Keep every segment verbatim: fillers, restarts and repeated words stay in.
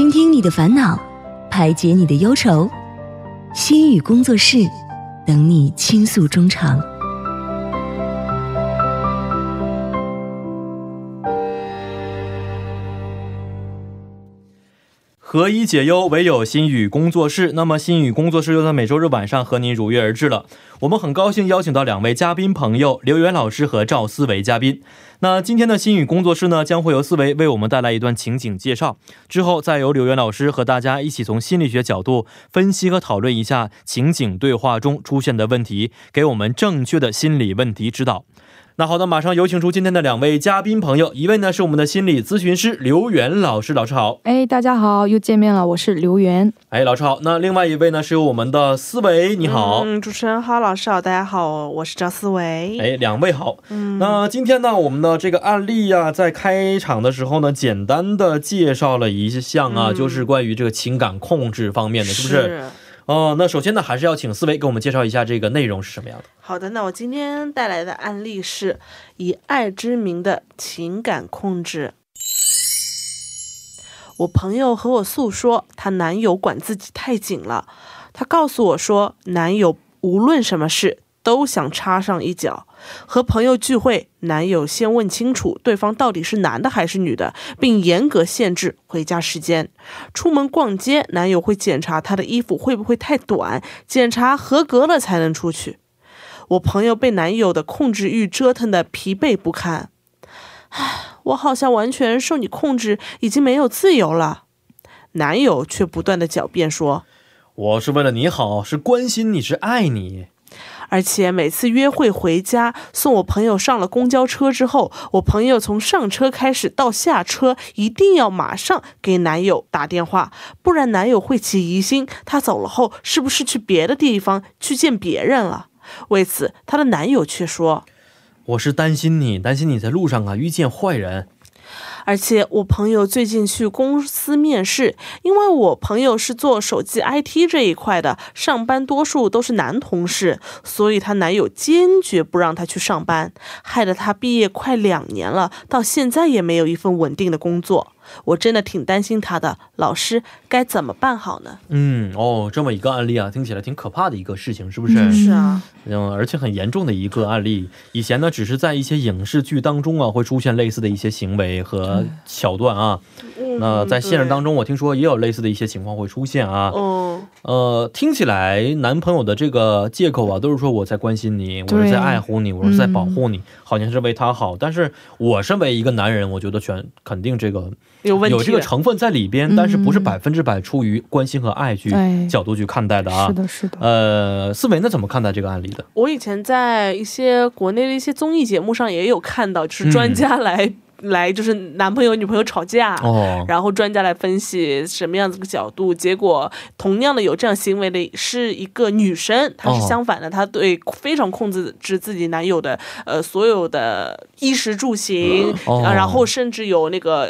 倾听你的烦恼，排解你的忧愁。心语工作室，等你倾诉衷肠。何以解忧，唯有心语工作室。那么心语工作室又在每周日晚上和您如约而至了。我们很高兴邀请到两位嘉宾朋友，刘源老师和赵思维嘉宾。那今天的心语工作室呢，将会由思维为我们带来一段情景介绍，之后再由刘源老师和大家一起从心理学角度分析和讨论一下情景对话中出现的问题，给我们正确的心理问题指导。那好的，马上有请出今天的两位嘉宾朋友，一位呢是我们的心理咨询师刘源老师，老师好。哎，大家好，又见面了，我是刘源。哎，老师好。那另外一位呢是由我们的思维，你好。嗯，主持人好，老师好，大家好，我是赵思维。哎，两位好。嗯，那今天呢，我们的这个案例啊，在开场的时候呢，简单的介绍了一项啊，嗯、就是关于这个情感控制方面的，是不是？是哦，那首先呢，还是要请思维给我们介绍一下这个内容是什么样的。好的，那我今天带来的案例是以爱之名的情感控制。我朋友和我诉说，她男友管自己太紧了。她告诉我说，男友无论什么事都想插上一脚。和朋友聚会，男友先问清楚对方到底是男的还是女的，并严格限制回家时间。出门逛街，男友会检查她的衣服会不会太短，检查合格了才能出去。我朋友被男友的控制欲折腾得疲惫不堪。唉，我好像完全受你控制，已经没有自由了。男友却不断地狡辩说，我是为了你好，是关心你，是爱你。而且每次约会回家，送我朋友上了公交车之后，我朋友从上车开始到下车，一定要马上给男友打电话，不然男友会起疑心，他走了后是不是去别的地方去见别人了。为此，她的男友却说，我是担心你，担心你在路上啊遇见坏人。而且我朋友最近去公司面试，因为我朋友是做手机 I T 这一块的，上班多数都是男同事，所以她男友坚决不让她去上班，害得她毕业快两年了，到现在也没有一份稳定的工作。我真的挺担心她的，老师该怎么办好呢？嗯，哦，这么一个案例啊，听起来挺可怕的一个事情，是不是？嗯、是啊，嗯，而且很严重的一个案例。以前呢，只是在一些影视剧当中啊，会出现类似的一些行为和桥段啊。那在现实当中，我听说也有类似的一些情况会出现啊。嗯，呃，听起来男朋友的这个借口啊，都是说我在关心你，我是在爱护你，我是在保护你，嗯、好像是为他好。但是我身为一个男人，我觉得全肯定这个。有, 问题有这个成分在里边，但是不是百分之百出于关心和爱去、嗯、角度去看待的啊？是的，是的。呃，思维呢怎么看待这个案例的？我以前在一些国内的一些综艺节目上也有看到，就是专家来、嗯、来，就是男朋友女朋友吵架、哦，然后专家来分析什么样子的角度，结果同样的有这样行为的是一个女生，她是相反的，哦、她对非常控制自己男友的呃所有的。衣食住行、哦、然后甚至有那个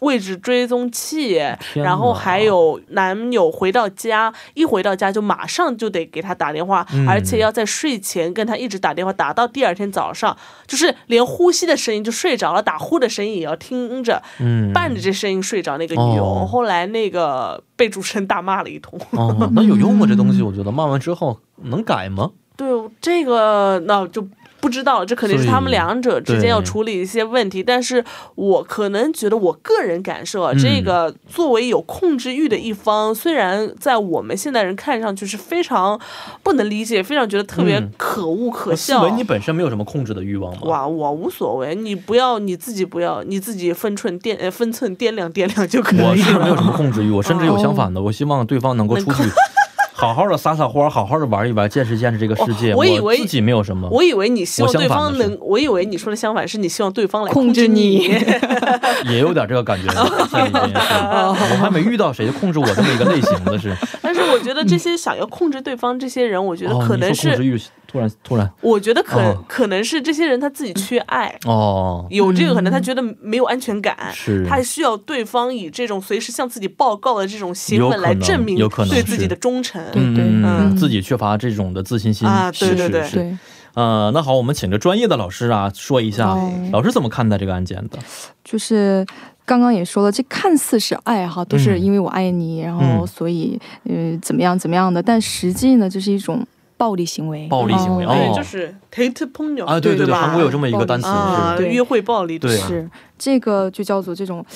位置追踪器，然后还有男友回到家，一回到家就马上就得给他打电话、嗯、而且要在睡前跟他一直打电话，打到第二天早上，就是连呼吸的声音就睡着了，打呼的声音也要听着、嗯、伴着这声音睡着那个女友、哦、后来那个被主持人大骂了一通、哦、那有用吗？这东西我觉得骂完之后能改吗？对，这个那就不知道，这肯定是他们两者之间要处理一些问题。但是我可能觉得我个人感受、嗯、这个作为有控制欲的一方，虽然在我们现代人看上去是非常不能理解，非常觉得特别可恶可笑、嗯、思维你本身没有什么控制的欲望吗？哇，我无所谓，你不要你自己不要你自己分寸掂、呃、分寸掂量掂量就可以了。我是没有什么控制欲，我甚至有相反的、哦、我希望对方能够出去好好的撒撒欢，好好的玩一玩，见识见识这个世界。哦、我, 以为我自己没有什么，我以为你希望对方能， 我, 我以为你说的相反是你希望对方来控制你，也有点这个感觉。我还没遇到谁控制我这么一个类型的是。但是我觉得这些想要控制对方这些人，我觉得可能是、哦、控制欲突然突然，我觉得可、哦、可能是这些人他自己缺爱哦，有这个可能他觉得没有安全感，是、嗯、他需要对方以这种随时向自己报告的这种行为来证明对自己的忠诚。对对，嗯，自己缺乏这种的自信心啊，对对对对，呃，那好，我们请着专业的老师啊，说一下、哦、老师怎么看待这个案件的？就是刚刚也说了，这看似是爱哈，都是因为我爱你，然后所以呃怎么样怎么样的，但实际呢，这是一种 暴力行为。暴力行为，对，就是date 폭력，对对对，韩国有这么一个单词，约会暴力，对，是这个就叫做这种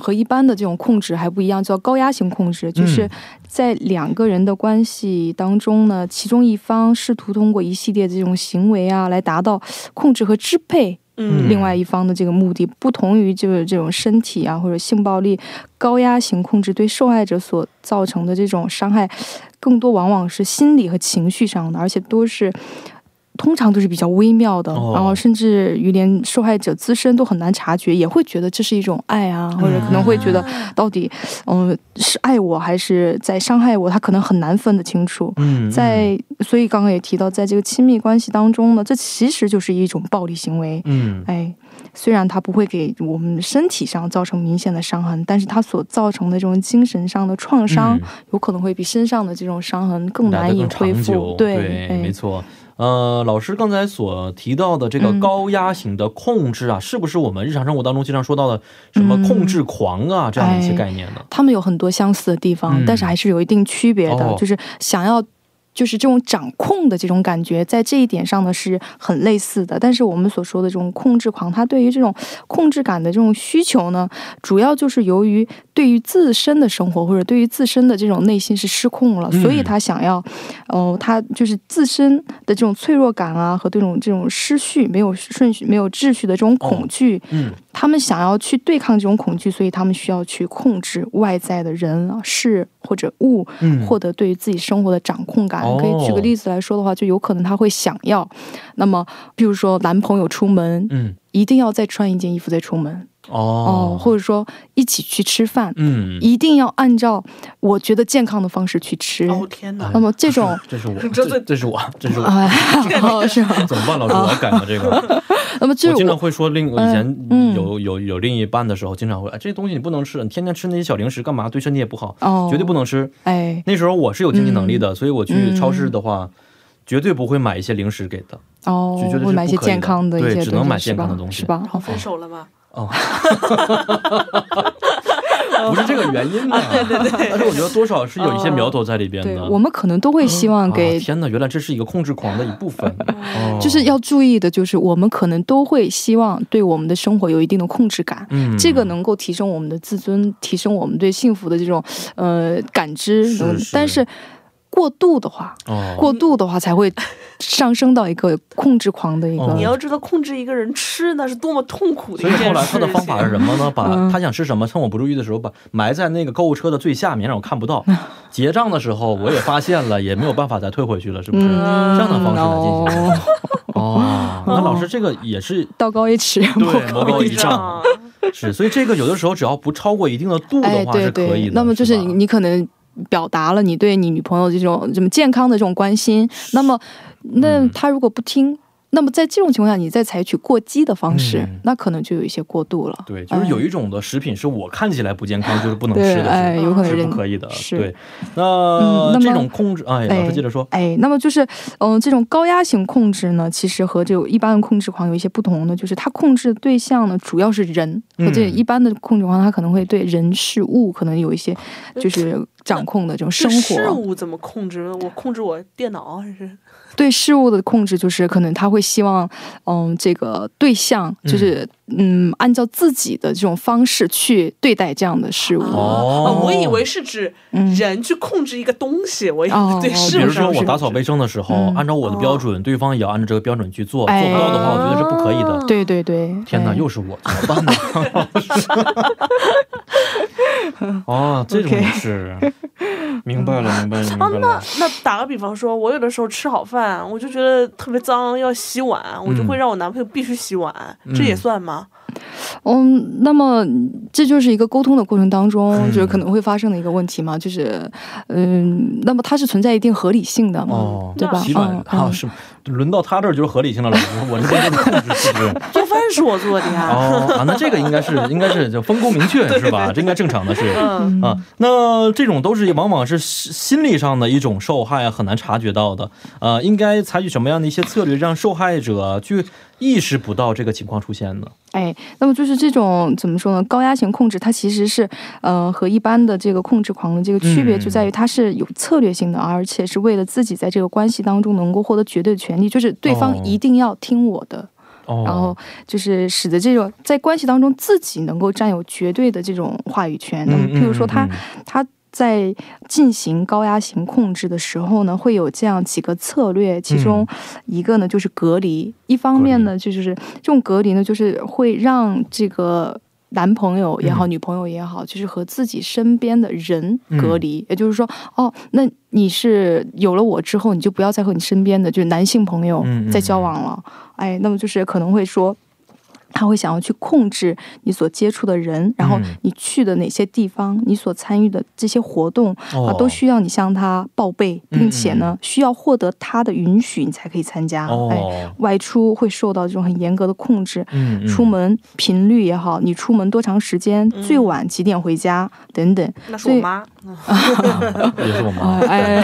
很一般的这种控制还不一样，叫高压型控制，就是在两个人的关系当中呢，其中一方试图通过一系列这种行为啊来达到控制和支配 另外一方的这个目的不同于这种身体啊或者性暴力高压型控制对受害者所造成的这种伤害更多往往是心理和情绪上的，而且多是通常都是比较微妙的，然后甚至有点受害者自身都很难察觉，也会觉得这是一种爱啊，或者可能会觉得到底嗯是爱我还是在伤害我，他可能很难分得清楚。在所以刚刚也提到，在这个亲密关系当中呢，这其实就是一种暴力行为。哎，虽然它不会给我们身体上造成明显的伤痕，但是它所造成的这种精神上的创伤有可能会比身上的这种伤痕更难以恢复。对，没错。 呃老师刚才所提到的这个高压型的控制啊，是不是我们日常生活当中经常说到的什么控制狂啊这样一些概念呢？他们有很多相似的地方，但是还是有一定区别的，就是想要 就是这种掌控的这种感觉在这一点上呢是很类似的，但是我们所说的这种控制狂，它对于这种控制感的这种需求呢，主要就是由于对于自身的生活或者对于自身的这种内心是失控了，所以他想要，他就是自身的这种脆弱感啊和对种这种失序没有顺没有秩序的这种恐惧，他们想要去对抗这种恐惧，所以他们需要去控制外在的人，是或者物，获得对于自己生活的掌控感。 可以举个例子来说的话，就有可能他会想要，那么比如说男朋友出门 一定要再穿一件衣服再出门， 或者说一起去吃饭，一定要按照我觉得健康的方式去吃。天哪，那么这种这是我这是我这是我真的会说另以前有有有另一般的时候经常会，哎，这东西你不能吃，天天吃那些小零食干嘛，对身体也不好，绝对不能吃。哎，那时候我是有经济能力的，所以我去超市的话 绝对不会买一些零食给的，绝对不是不可能的吧。不是这个原因吧？对对，我们可能都会希望给，就是要注意的，就是我们可能都会希望对我们的生活有一定的控制感，这个能够提升我们的自尊，提升我们对幸福的这种呃感知，但是 过度的话，过度的话才会上升到一个控制狂的一个，你要知道控制一个人吃那是多么痛苦的一件事情。所以后来他的方法是什么呢？把他想吃什么趁我不注意的时候把埋在那个购物车的最下面让我看不到，结账的时候我也发现了也没有办法再退回去了，是不是这样的方式来进行？哦，那老师这个也是到高一尺，对，魔高一丈是，所以这个有的时候只要不超过一定的度的话是可以的。那么就是你可能 表达了你对你女朋友这种这么健康的这种关心，那么那他如果不听， 那么在这种情况下你再采取过激的方式，那可能就有一些过度了。对，就是有一种的食品是我看起来不可以的，是不可以的。对，那么这种控制，哎，老师接着说。哎，那么就是嗯这种高压型控制呢，其实和这有一般的控制狂有一些不同的，就是它控制对象呢主要是人，和这一般的控制狂它可能会对人事物可能有一些就是 掌控的这种生活。那事物怎么控制？我控制我电脑还是？对，事物的控制就是可能他会希望，嗯，这个对象就是 嗯，按照自己的这种方式去对待这样的事物。哦，我以为是指人去控制一个东西，我对，是不是我打扫卫生的时候按照我的标准，对方也要按这个标准去做，做不到的话我觉得是不可以的。对对对，天哪，又是我怎么办呢？哦，这个也是明白了明白了。那么打个比方说，我有的时候吃好饭，我就觉得特别脏要洗碗，我就会让我男朋友必须洗碗，这也算吗？ 嗯，那么这就是一个沟通的过程当中，就是可能会发生的一个问题嘛，就是嗯，那么它是存在一定合理性的嘛，对吧？洗碗啊，是轮到他这儿就是合理性了，老师，我这边控制是不是？做饭是我做的呀。哦，啊，那这个应该是应该是就分工明确是吧？这应该正常的是啊。那这种都是往往是心理上的一种受害，很难察觉到的。呃，应该采取什么样的一些策略，让受害者去意识不到这个情况出现呢？哎，那么就是这种怎么说呢？高压型控制它其实是呃和一般的这个控制狂的这个区别就在于它是有策略性的，嗯、而且是为了自己在这个关系当中能够获得绝对的权利，就是对方一定要听我的。哦，然后就是使得这种在关系当中自己能够占有绝对的这种话语权。那么譬如说他他在进行高压型控制的时候呢，会有这样几个策略，其中一个呢就是隔离。一方面呢就是这种隔离呢就是会让这个男朋友也好女朋友也好，就是和自己身边的人隔离，也就是说哦那你是有了我之后你就不要再和你身边的就是男性朋友再交往了。哎，那么就是可能会说他会想要去控制你所接触的人，然后你去的哪些地方，你所参与的这些活动啊，都需要你向他报备，并且呢需要获得他的允许你才可以参加。哎，外出会受到这种很严格的控制，出门频率也好，你出门多长时间，最晚几点回家等等。那是我妈也是我妈，哎，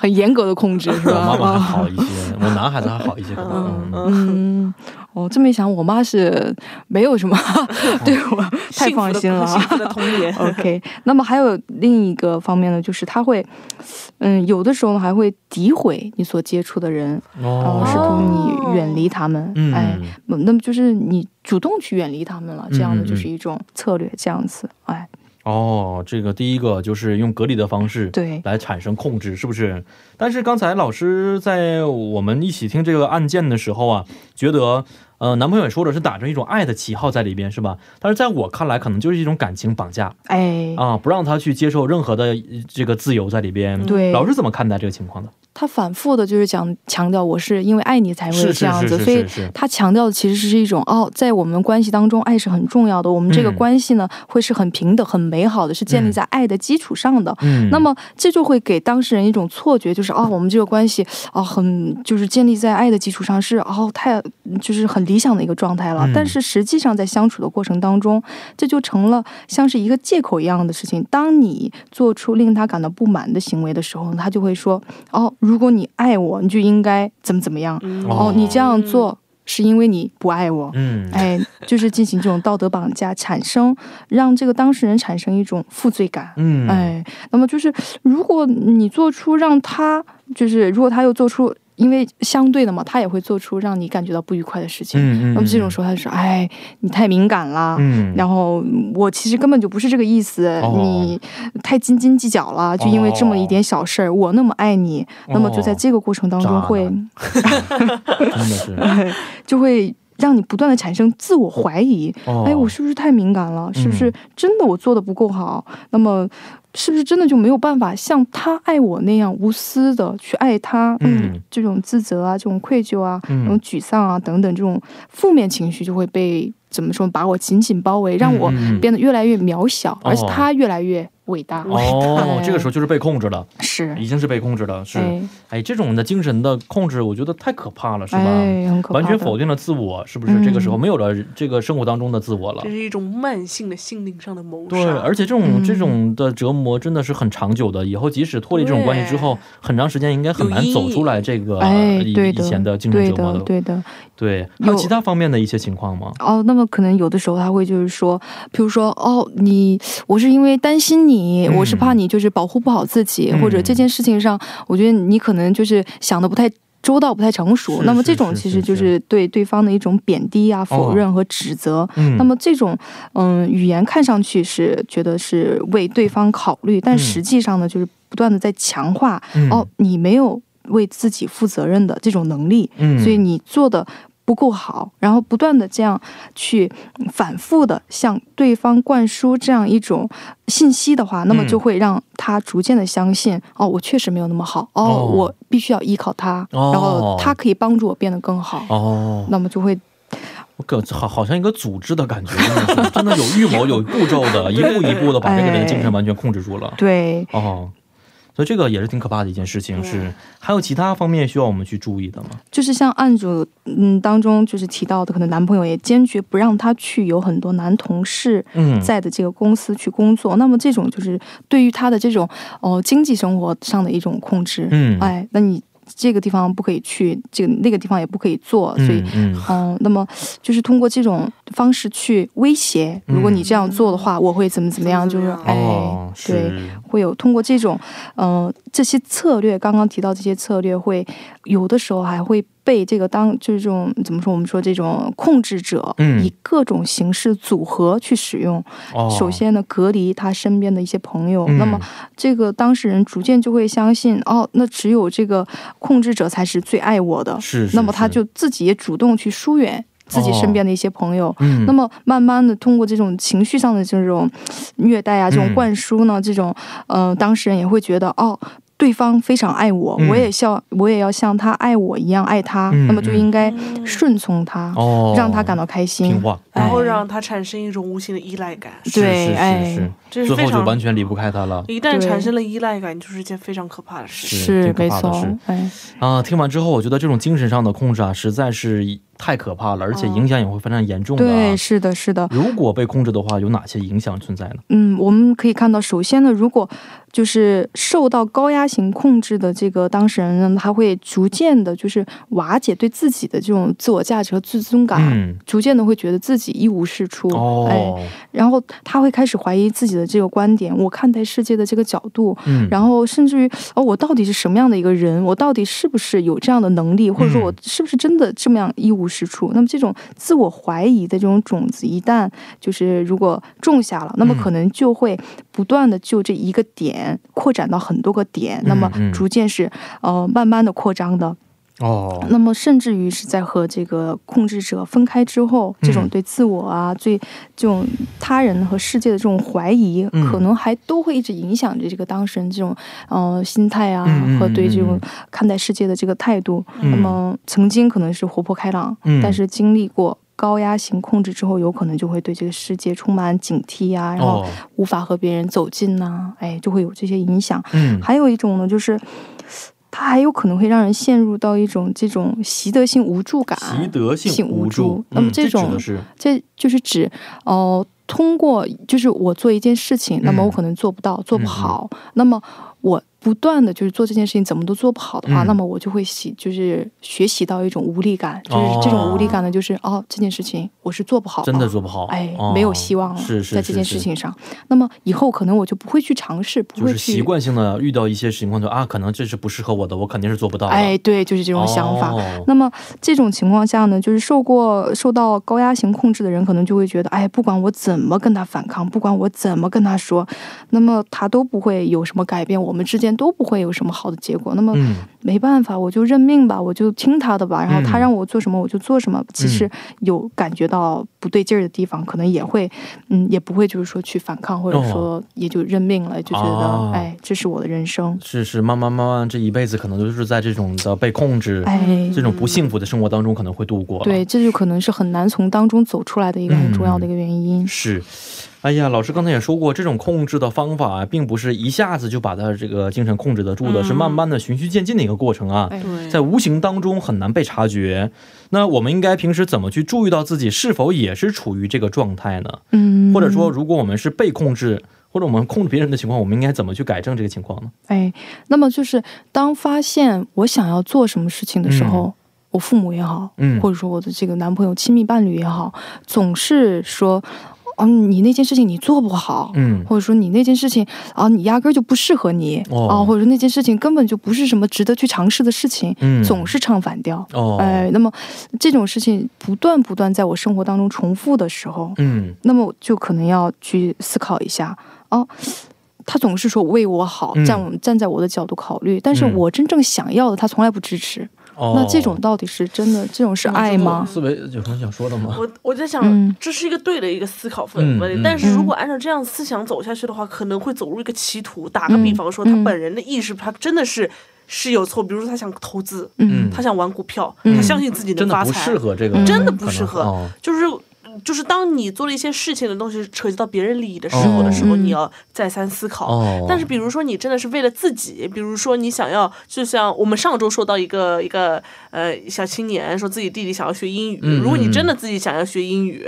很严格的控制是吧？我妈妈还好一些，我男孩子还好一些可能。嗯，哦，这么一想，我妈是没有什么对我太放心了。幸福的童年。OK， 那么还有另一个方面呢，就是她会，嗯，有的时候呢还会诋毁你所接触的人，然后试图你远离他们。嗯，哎，那么就是你主动去远离他们了，这样的就是一种策略，这样子，哎。哦，这个第一个就是用隔离的方式对来产生控制，是不是？但是刚才老师在我们一起听这个案件的时候啊，觉得呃男朋友也说了是打着一种爱的旗号在里边，是吧？但是在我看来，可能就是一种感情绑架，哎啊，不让他去接受任何的这个自由在里边。对，老师怎么看待这个情况呢？他反复的就是讲强调我是因为爱你才会这样子，所以他强调的其实是一种哦，在我们关系当中爱是很重要的，我们这个关系呢、嗯、会是很平等很美好的，是建立在爱的基础上的。嗯，那么这就会给当事人一种错觉，就是哦我们这个关系啊、哦、很就是建立在爱的基础上，是哦太就是很理想的一个状态了、嗯、但是实际上在相处的过程当中，这就成了像是一个借口一样的事情。当你做出令他感到不满的行为的时候，他就会说哦如果你爱我，你就应该怎么怎么样、嗯、哦，你这样做是因为你不爱我。嗯，哎，就是进行这种道德绑架，产生让这个当事人产生一种负罪感。嗯，哎，那么就是如果你做出让他就是如果他又做出，因为相对的嘛，他也会做出让你感觉到不愉快的事情。嗯，那么这种时候他就说：“哎，你太敏感了。”嗯，然后我其实根本就不是这个意思，哦、你太斤斤计较了，就因为这么一点小事儿、哦，我那么爱你、哦，那么就在这个过程当中会，真的是就会让你不断的产生自我怀疑、哦。哎，我是不是太敏感了？是不是真的我做的不够好？嗯、那么。是不是真的就没有办法像他爱我那样无私的去爱他？嗯，这种自责啊，这种愧疚啊，嗯、这种沮丧啊等等，这种负面情绪就会被怎么说把我紧紧包围，让我变得越来越渺小，嗯、而且他越来越伟大。哦，哦这个时候就是被控制了，是已经是被控制了，是哎。哎，这种的精神的控制，我觉得太可怕了，是吧？哎，很可怕，完全否定了自我，是不是？嗯、这个时候没有了这个生活当中的自我了，这是一种慢性的心灵上的谋杀。对，而且这种、嗯、这种的折磨。真的是很长久的，以后即使脱离这种关系之后，很长时间应该很难走出来这个以前的精神折磨的。对的，对，还有其他方面的一些情况吗？哦，那么可能有的时候他会就是说，比如说哦，你我是因为担心你，我是怕你就是保护不好自己，嗯、或者这件事情上，我觉得你可能就是想的不太。周到不太成熟，那么这种其实就是对对方的一种贬低啊、否认和指责。哦嗯、那么这种嗯语言看上去是觉得是为对方考虑，但实际上呢，就是不断的在强化、嗯、哦，你没有为自己负责任的这种能力，嗯、所以你做的不够好，然后不断的这样去反复的向对方灌输这样一种信息的话，那么就会让他逐渐的相信、嗯、哦，我确实没有那么好，哦，哦我必须要依靠他、哦，然后他可以帮助我变得更好，哦，那么就会。我感好好像一个组织的感觉，真的有预谋、有步骤的，一步一步的把这个人精神完全控制住了。对，哦，所以这个也是挺可怕的一件事情，是还有其他方面需要我们去注意的吗？就是像案主嗯当中就是提到的，可能男朋友也坚决不让他去有很多男同事在的这个公司去工作，那么这种就是对于他的这种呃经济生活上的一种控制，哎，那你 这个地方不可以去，这个那个地方也不可以做，所以嗯那么就是通过这种方式去威胁，如果你这样做的话我会怎么怎么样，就是哎对，会有通过这种呃这些策略，刚刚提到这些策略会 被这个当这种怎么说我们说这种控制者以各种形式组合去使用，首先呢隔离他身边的一些朋友，那么这个当事人逐渐就会相信哦那只有这个控制者才是最爱我的，那么他就自己也主动去疏远 自己身边的一些朋友，那么慢慢的通过这种情绪上的这种虐待啊，这种灌输呢，这种呃当事人也会觉得哦 对方非常爱我，我也要像他爱我一样爱他，那么就应该顺从他，让他感到开心。听话，然后让他产生一种无形的依赖感，对，哎，这是非常完全离不开他了，一旦产生了依赖感就是一件非常可怕的事，是没错，没错，啊听完之后我觉得这种精神上的控制啊实在是太可怕了，而且影响也会非常严重的，对，是的是的。如果被控制的话有哪些影响存在呢？嗯，我们可以看到首先呢，如果 就是受到高压型控制的这个当事人呢，他会逐渐的就是瓦解对自己的这种自我价值和自尊感，逐渐的会觉得自己一无是处，然后他会开始怀疑自己的这个观点，我看待世界的这个角度，然后甚至于哦我到底是什么样的一个人，我到底是不是有这样的能力，或者说我是不是真的这么样一无是处，那么这种自我怀疑的这种种子一旦就是如果种下了，那么可能就会不断的就这一个点扩展到很多个点， 那么甚至于是在和这个控制者分开之后，这种对自我啊，对这种他人和世界的这种怀疑，可能还都会一直影响着这个当事人这种呃心态啊和对这种看待世界的这个态度。那么曾经可能是活泼开朗，但是经历过 高压型控制之后有可能就会对这个世界充满警惕啊，然后无法和别人走近啊，哎，就会有这些影响。还有一种呢就是 它还有可能会让人陷入到一种这种习得性无助感，习得性无助，那么这种这就是指呃通过就是我做一件事情，那么我可能做不到做不好，那么 我不断的就是做这件事情怎么都做不好的话，那么我就会就是学习到一种无力感，就是这种无力感呢就是哦这件事情我是做不好真的做不好，哎没有希望了，在这件事情上，那么以后可能我就不会去尝试，不会去习惯性的遇到一些情况就啊可能这是不适合我的，我肯定是做不到，哎对，就是这种想法。那么这种情况下呢就是受过受到高压型控制的人可能就会觉得哎不管我怎么跟他反抗，不管我怎么跟他说，那么他都不会有什么改变，我们之间都不会有什么好的结果， 那么没办法，我就认命吧，我就听他的吧，然后他让我做什么我就做什么，其实有感觉到不对劲儿的地方可能也会也不会就是说去反抗，或者说也就认命了，就是觉得哎这是我的人生，是是慢慢慢慢这一辈子可能都是在这种被控制这种不幸福的生活当中可能会度过，对，这就可能是很难从当中走出来的一个很重要的一个原因。是 哎呀，老师刚才也说过，这种控制的方法并不是一下子就把它这个精神控制得住的，是慢慢的循序渐进的一个过程啊，在无形当中很难被察觉。那我们应该平时怎么去注意到自己是否也是处于这个状态呢？或者说如果我们是被控制， 或者我们控制别人的情况，我们应该怎么去改正这个情况呢？哎，那么就是当发现我想要做什么事情的时候， 我父母也好，或者说我的这个男朋友亲密伴侣也好，总是说 哦你那件事情你做不好，或者说你那件事情啊你压根儿就不适合你，或者说你那件事情根本就不是什么值得去尝试的事情，总是唱反调。哎，那么这种事情不断不断在我生活当中重复的时候，那么就可能要去思考一下哦， 他总是说为我好，站在我的角度考虑，但是我真正想要的他从来不支持， 那这种到底是真的这种是爱吗？思维有什么想说的吗？我在想这是一个对的一个思考问题，但是如果按照这样思想走下去的话，可能会走入一个歧途。打个比方说他本人的意识他真的是 是有错，比如说他想投资，他想玩股票，他相信自己能发财，真的不适合这个，真的不适合，就是就是当你做了一些事情的东西扯及到别人利益的时候的时候，你要再三思考。但是比如说你真的是为了自己，比如说你想要，就像我们上周说到一个一个呃小青年说自己弟弟想要学英语，如果你真的自己想要学英语，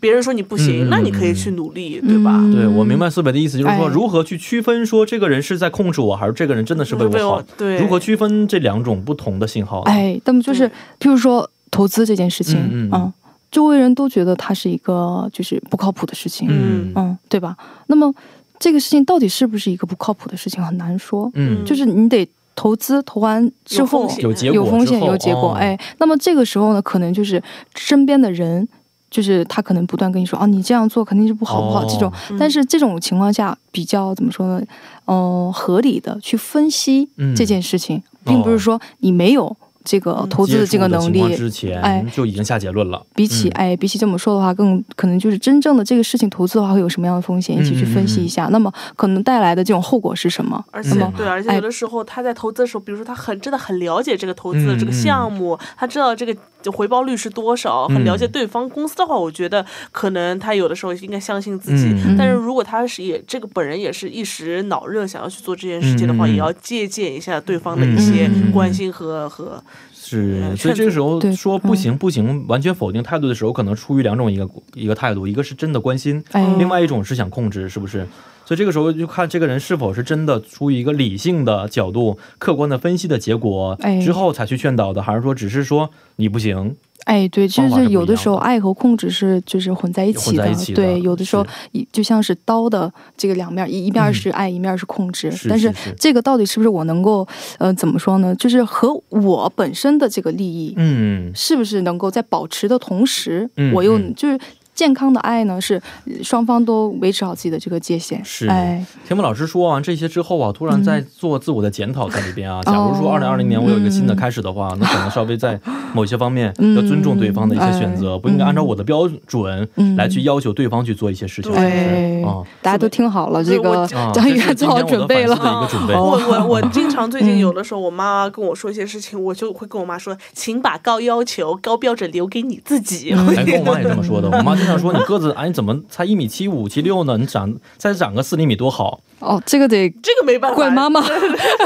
别人说你不行，那你可以去努力，对吧？对，我明白素北的意思，就是说如何去区分说这个人是在控制我，还是这个人真的是为我好？对，如何区分这两种不同的信号？哎，那么就是譬如说投资这件事情，嗯。嗯周围人都觉得它是一个就是不靠谱的事情，嗯嗯，对吧？那么这个事情到底是不是一个不靠谱的事情很难说，嗯，就是你得投资投完之后有结果，有风险有结果，哎，那么这个时候呢，可能就是身边的人，就是他可能不断跟你说啊，你这样做肯定是不好不好这种，但是这种情况下比较怎么说呢？嗯，合理的去分析这件事情，并不是说你没有。这个投资的这个能力，之前哎就已经下结论了。比起哎比起这么说的话，更可能就是真正的这个事情投资的话会有什么样的风险，一起去分析一下。那么可能带来的这种后果是什么？而且对，而且有的时候他在投资的时候，比如说他很真的很了解这个投资的这个项目，他知道这个回报率是多少，很了解对方公司的话，我觉得可能他有的时候应该相信自己。但是如果他是也这个本人也是一时脑热想要去做这件事情的话，也要借鉴一下对方的一些关心和和。是，所以这个时候说不行不行完全否定态度的时候，可能出于两种一个一个态度，一个是真的关心，另外一种是想控制，是不是？所以这个时候就看这个人是否是真的出于一个理性的角度客观的分析的结果之后才去劝导的，还是说只是说你不行。哎，对，就是有的时候爱和控制是就是混在一起的，对，有的时候就像是刀的这个两面，一面是爱，一面是控制，但是这个到底是不是我能够呃怎么说呢？就是和我本身的这个利益，嗯，是不是能够在保持的同时，我又就是。健康的爱呢，是双方都维持好自己的这个界限。是，哎，田木老师说完这些之后啊，突然在做自我的检讨在里边啊。嗯、假如说二零二零年我有一个新的开始的话，哦、那可能稍微在某些方面要尊重对方的一些选择，嗯、不应该按照我的标准来去要求对方去做一些事情。对、嗯，啊、嗯，大家都听好了，这个张宇做好准备了。我我我经常最近有的时候，我妈跟我说一些事情，我就会跟我妈说，请把高要求、高标准留给你自己。哎，跟我妈也这么说的，我妈。想说你个子哎，你怎么才一米七五七六呢？你长再长个四厘米多好哦！这个得这个没办法，怪妈妈。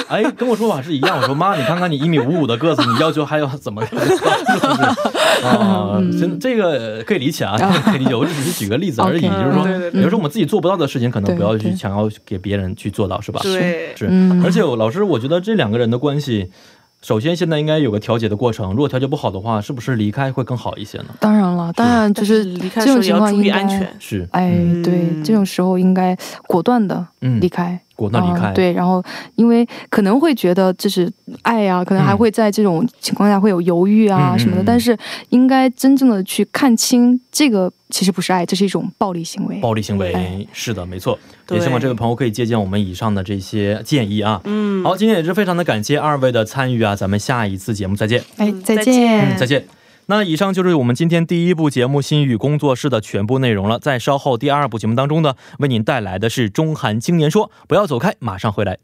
哎，跟我说法是一样。我说妈，你看看你一米五五的个子，你要求还要怎么？啊，真这个可以理解啊，可以理解。我只是举个例子而已，就是说，有时候我们自己做不到的事情，可能不要去想要给别人去做到，是吧？对，是。而且老师，我觉得这两个人的关系。首先现在应该有个调节的过程，如果调节不好的话，是不是离开会更好一些呢？当然了，当然就是离开这种情况应该注意安全，是，哎，对，这种时候应该果断的离开，果断离开，对，然后因为可能会觉得这是爱啊，可能还会在这种情况下会有犹豫啊什么的，但是应该真正的去看清这个其实不是爱，这是一种暴力行为，暴力行为，是的，没错。也希望这位朋友可以借鉴我们以上的这些建议啊。嗯，好，今天也是非常的感谢二位的参与啊，咱们下一次节目再见。哎，再见，再见。那以上就是我们今天第一部节目心语工作室的全部内容了。在稍后第二部节目当中呢，为您带来的是中韩青年说，不要走开，马上回来。